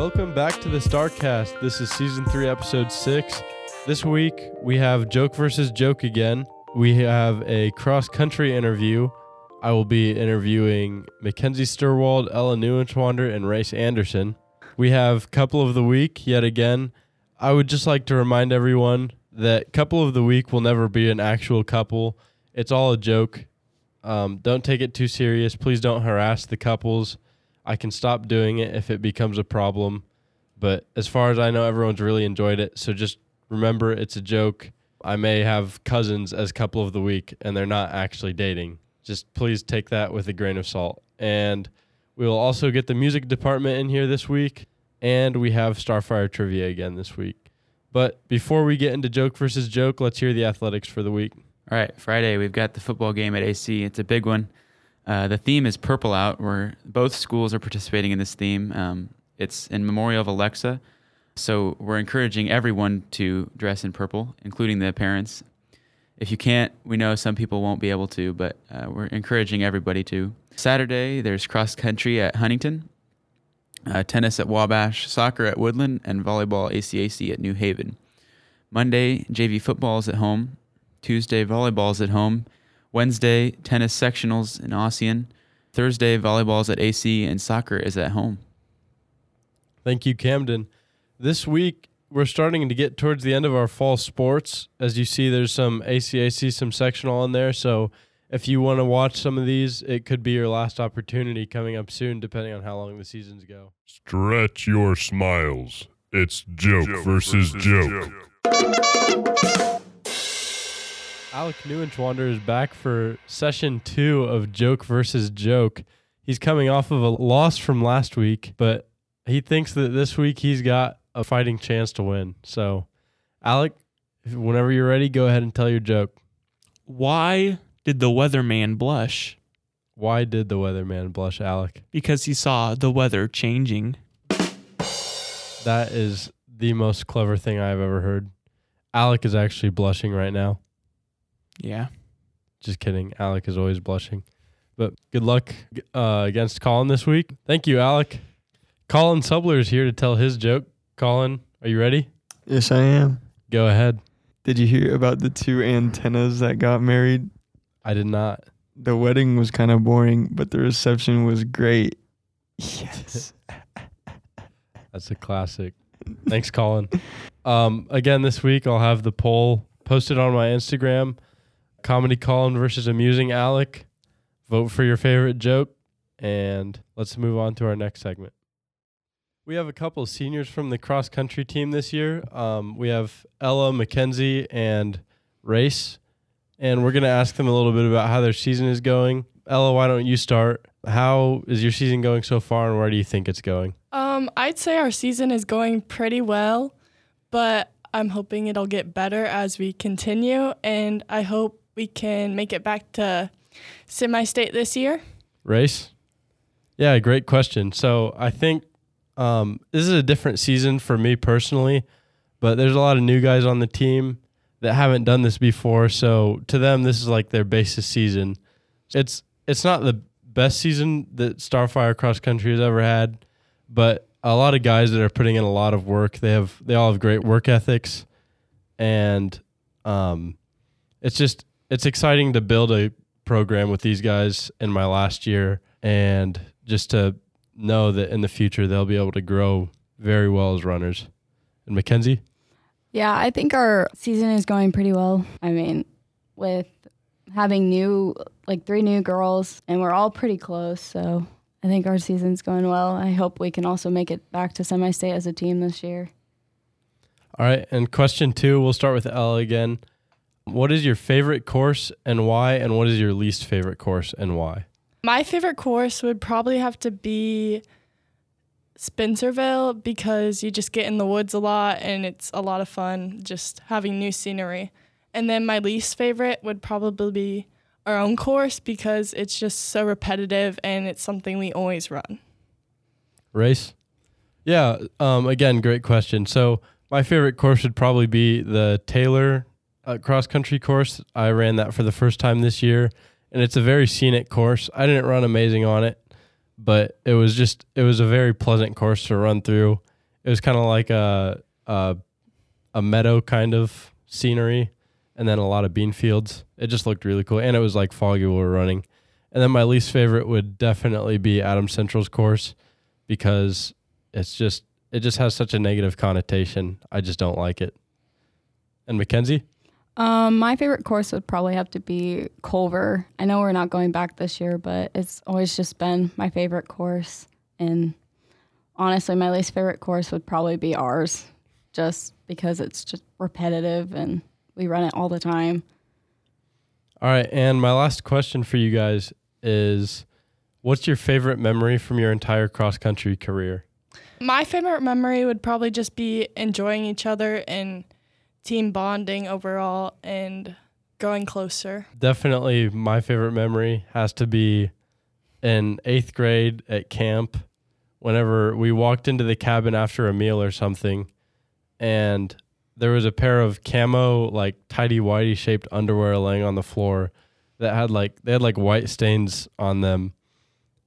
Welcome back to the Starcast. This is Season 3, Episode 6. This week, we have Joke versus Joke again. We have a cross-country interview. I will be interviewing Mackenzie Sturwald, Ella Neuenschwander, and Race Anderson. We have Couple of the Week yet again. I would just like to remind everyone that Couple of the Week will never be an actual couple. It's all a joke. Don't take it too serious. Please don't harass the couples. I can stop doing it if it becomes a problem. But as far as I know, everyone's really enjoyed it. So just remember, it's a joke. I may have cousins as Couple of the Week, and they're not actually dating. Just please take that with a grain of salt. And we will also get the music department in here this week. And we have Starfire Trivia again this week. But before we get into Joke versus Joke, let's hear the athletics for the week. All right, Friday, we've got the football game at AC. It's a big one. The theme is Purple Out, where both schools are participating in this theme. It's in memorial of Alexa. So we're encouraging everyone to dress in purple, including the parents. If you can't, we know some people won't be able to, but we're encouraging everybody to. Saturday, there's cross country at Huntington. Tennis at Wabash, soccer at Woodland, and volleyball ACAC at New Haven. Monday, JV football's at home. Tuesday, volleyball's at home. Wednesday, tennis sectionals in Ossian. Thursday, volleyball's at AC, and soccer is at home. Thank you, Camden. This week, we're starting to get towards the end of our fall sports. As you see, there's some ACAC, some sectional on there, so if you want to watch some of these, it could be your last opportunity coming up soon, depending on how long the seasons go. Stretch your smiles. It's joke versus joke. Alec Neuenschwander is back for session 2 of Joke versus Joke. He's coming off of a loss from last week, but he thinks that this week he's got a fighting chance to win. So, Alec, whenever you're ready, go ahead and tell your joke. Why did the weatherman blush? Why did the weatherman blush, Alec? Because he saw the weather changing. That is the most clever thing I've ever heard. Alec is actually blushing right now. Yeah. Just kidding. Alec is always blushing. But good luck against Colin this week. Thank you, Alec. Colin Subler is here to tell his joke. Colin, are you ready? Yes, I am. Go ahead. Did you hear about the two antennas that got married? I did not. The wedding was kind of boring, but the reception was great. Yes. That's a classic. Thanks, Colin. Again, this week I'll have the poll posted on my Instagram. Comedy Colin versus Amusing Alec. Vote for your favorite joke. And let's move on to our next segment. We have a couple of seniors from the cross-country team this year. We have Ella, Mackenzie, and Race. And we're going to ask them a little bit about how their season is going. Ella, why don't you start? How is your season going so far, and where do you think it's going? I'd say our season is going pretty well, but I'm hoping it'll get better as we continue, and I hope we can make it back to semi-state this year. Race? Yeah, great question. So I think this is a different season for me personally, but there's a lot of new guys on the team that haven't done this before, so to them, this is like their basis season. It's not the best season that Starfire Cross Country has ever had, but a lot of guys that are putting in a lot of work. They all have great work ethics, and it's exciting to build a program with these guys in my last year, and just to know that in the future they'll be able to grow very well as runners. And Mackenzie? Yeah, I think our season is going pretty well. I mean, with having three new girls, and we're all pretty close, so I think our season's going well. I hope we can also make it back to semi-state as a team this year. All right, and question 2, we'll start with Ella again. What is your favorite course and why, and what is your least favorite course and why? My favorite course would probably have to be Spencerville, because you just get in the woods a lot and it's a lot of fun just having new scenery. And then my least favorite would probably be our own course, because it's just so repetitive and it's something we always run. Race? Yeah, again, great question. So my favorite course would probably be the Taylor cross-country course. I ran that for the first time this year, and it's a very scenic course. I didn't run amazing on it, but it was a very pleasant course to run through. It was kind of like a meadow kind of scenery, and then a lot of bean fields. It just looked really cool, and it was like foggy while we were running. And then my least favorite would definitely be Adams Central's course, because it just has such a negative connotation. I just don't like it. And Mackenzie? My favorite course would probably have to be Culver. I know we're not going back this year, but it's always just been my favorite course. And honestly, my least favorite course would probably be ours, just because it's just repetitive and we run it all the time. All right, and my last question for you guys is, what's your favorite memory from your entire cross-country career? My favorite memory would probably just be enjoying each other and team bonding overall and growing closer. Definitely my favorite memory has to be in 8th grade at camp, whenever we walked into the cabin after a meal or something, and there was a pair of camo, like tighty-whitey shaped underwear laying on the floor that had like white stains on them.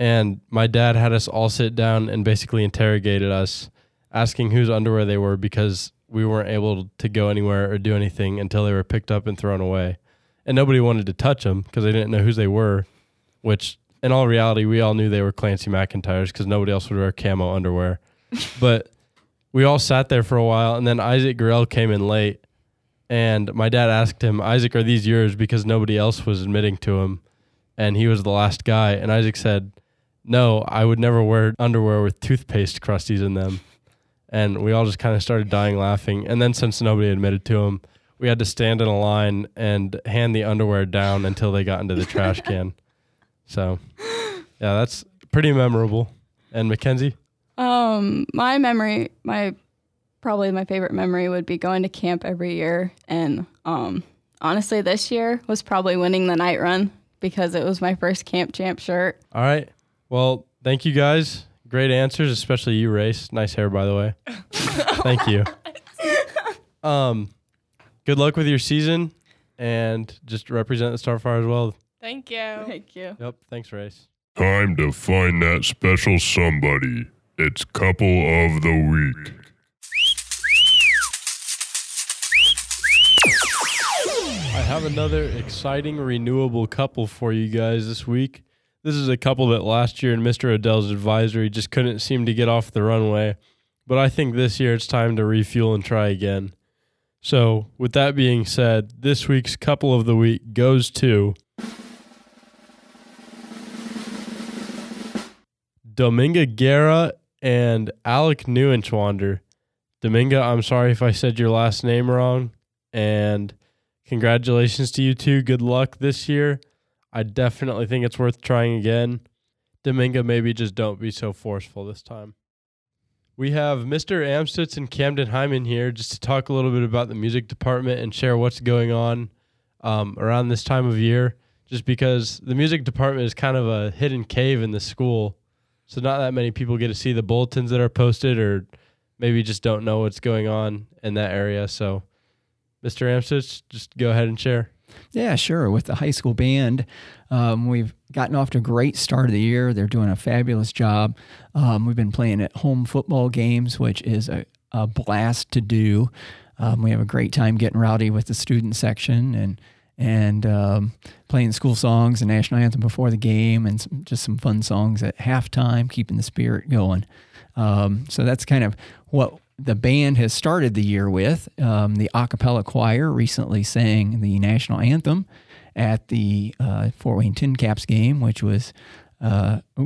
And my dad had us all sit down and basically interrogated us, asking whose underwear they were, because we weren't able to go anywhere or do anything until they were picked up and thrown away. And nobody wanted to touch them because they didn't know whose they were, which in all reality, we all knew they were Clancy McIntyre's because nobody else would wear camo underwear. But we all sat there for a while, and then Isaac Grill came in late, and my dad asked him, "Isaac, are these yours?" because nobody else was admitting to him, and he was the last guy. And Isaac said, "No, I would never wear underwear with toothpaste crusties in them." And we all just kind of started dying laughing. And then since nobody admitted to him, we had to stand in a line and hand the underwear down until they got into the trash can. So, yeah, that's pretty memorable. And Mackenzie? My favorite memory would be going to camp every year. And, honestly, this year was probably winning the night run because it was my first camp champ shirt. All right. Well, thank you guys. Great answers, especially you, Race. Nice hair, by the way. Thank you. Good luck with your season and just represent the Starfire as well. Thank you. Thank you. Yep. Thanks, Race. Time to find that special somebody. It's Couple of the Week. I have another exciting renewable couple for you guys this week. This is a couple that last year in Mr. Odell's advisory just couldn't seem to get off the runway, but I think this year it's time to refuel and try again. So, with that being said, this week's Couple of the Week goes to Dominga Guerra and Alec Neuenschwander. Dominga, I'm sorry if I said your last name wrong, and congratulations to you two. Good luck this year. I definitely think it's worth trying again. Dominga, maybe just don't be so forceful this time. We have Mr. Amstutz and Camden Hyman here just to talk a little bit about the music department and share what's going on around this time of year, just because the music department is kind of a hidden cave in the school. So not that many people get to see the bulletins that are posted, or maybe just don't know what's going on in that area. So, Mr. Amstutz, just go ahead and share. Yeah, sure. With the high school band, we've gotten off to a great start of the year. They're doing a fabulous job. We've been playing at home football games, which is a blast to do. We have a great time getting rowdy with the student section and playing school songs and national anthem before the game and some fun songs at halftime, keeping the spirit going. So that's kind of what the band has started the year with. The a cappella choir recently sang the national anthem at the Fort Wayne Tin Caps game, which was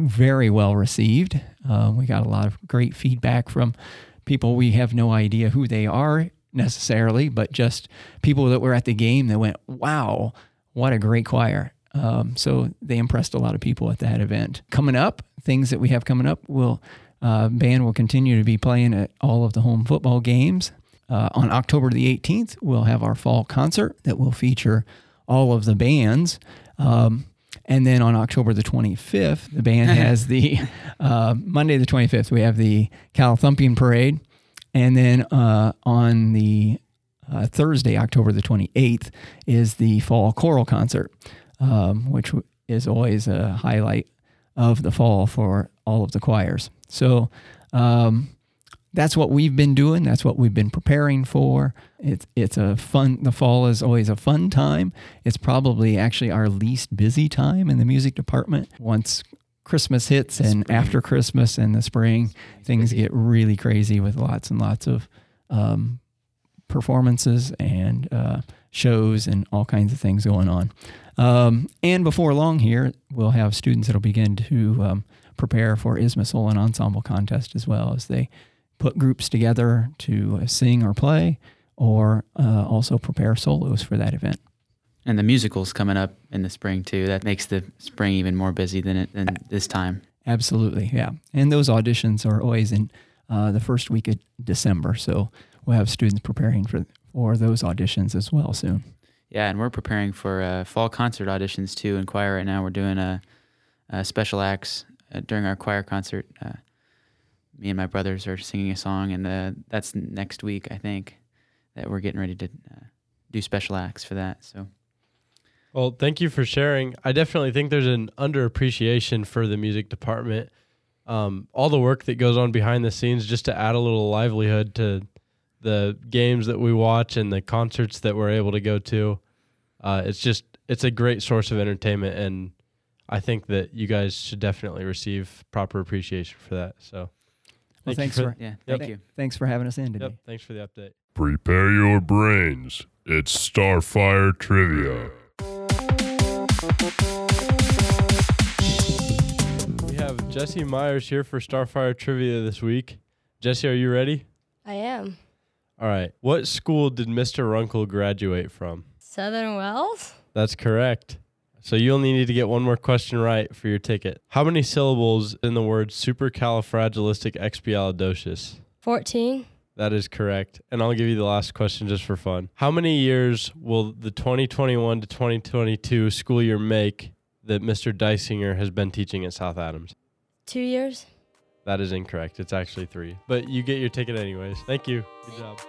very well received. We got a lot of great feedback from people. We have no idea who they are necessarily, but just people that were at the game that went, "Wow, what a great choir." So they impressed a lot of people at that event. Coming up, things that we have coming up, band will continue to be playing at all of the home football games. On October the 18th, we'll have our fall concert that will feature all of the bands. And then on October the 25th, the band has Monday the 25th, we have the Calathumpian Parade. And then on the Thursday, October the 28th, is the fall choral concert, which is always a highlight of the fall for all of the choirs. So that's what we've been doing. That's what we've been preparing for. It's a fun, the fall is always a fun time. It's probably actually our least busy time in the music department. Once Christmas hits and spring. After Christmas and the spring, things get really crazy with lots and lots of performances and shows and all kinds of things going on. And before long here, we'll have students that'll begin to prepare for ISMA Soul and Ensemble Contest as well, as they put groups together to sing or play, or also prepare solos for that event. And the musical's coming up in the spring too. That makes the spring even more busy than this time. Absolutely, yeah. And those auditions are always in the first week of December, so we'll have students preparing for those auditions as well soon. Yeah, and we're preparing for fall concert auditions too in choir right now. We're doing a special acts during our choir concert. Me and my brothers are singing a song, and that's next week, I think, that we're getting ready to do special acts for that. So, well, thank you for sharing. I definitely think there's an underappreciation for the music department. All the work that goes on behind the scenes just to add a little livelihood to the games that we watch and the concerts that we're able to go to. It's a great source of entertainment, and I think that you guys should definitely receive proper appreciation for that. So. Well, thank you. Thanks for having us in today. Yep, thanks for the update. Prepare your brains. It's Starfire Trivia. We have Jesse Myers here for Starfire Trivia this week. Jesse, are you ready? I am. All right. What school did Mr. Runkle graduate from? Southern Wells. That's correct. So you only need to get one more question right for your ticket. How many syllables in the word supercalifragilisticexpialidocious? 14. That is correct. And I'll give you the last question just for fun. How many years will the 2021 to 2022 school year make that Mr. Dysinger has been teaching at South Adams? 2 years. That is incorrect. It's actually 3. But you get your ticket anyways. Thank you. Good job.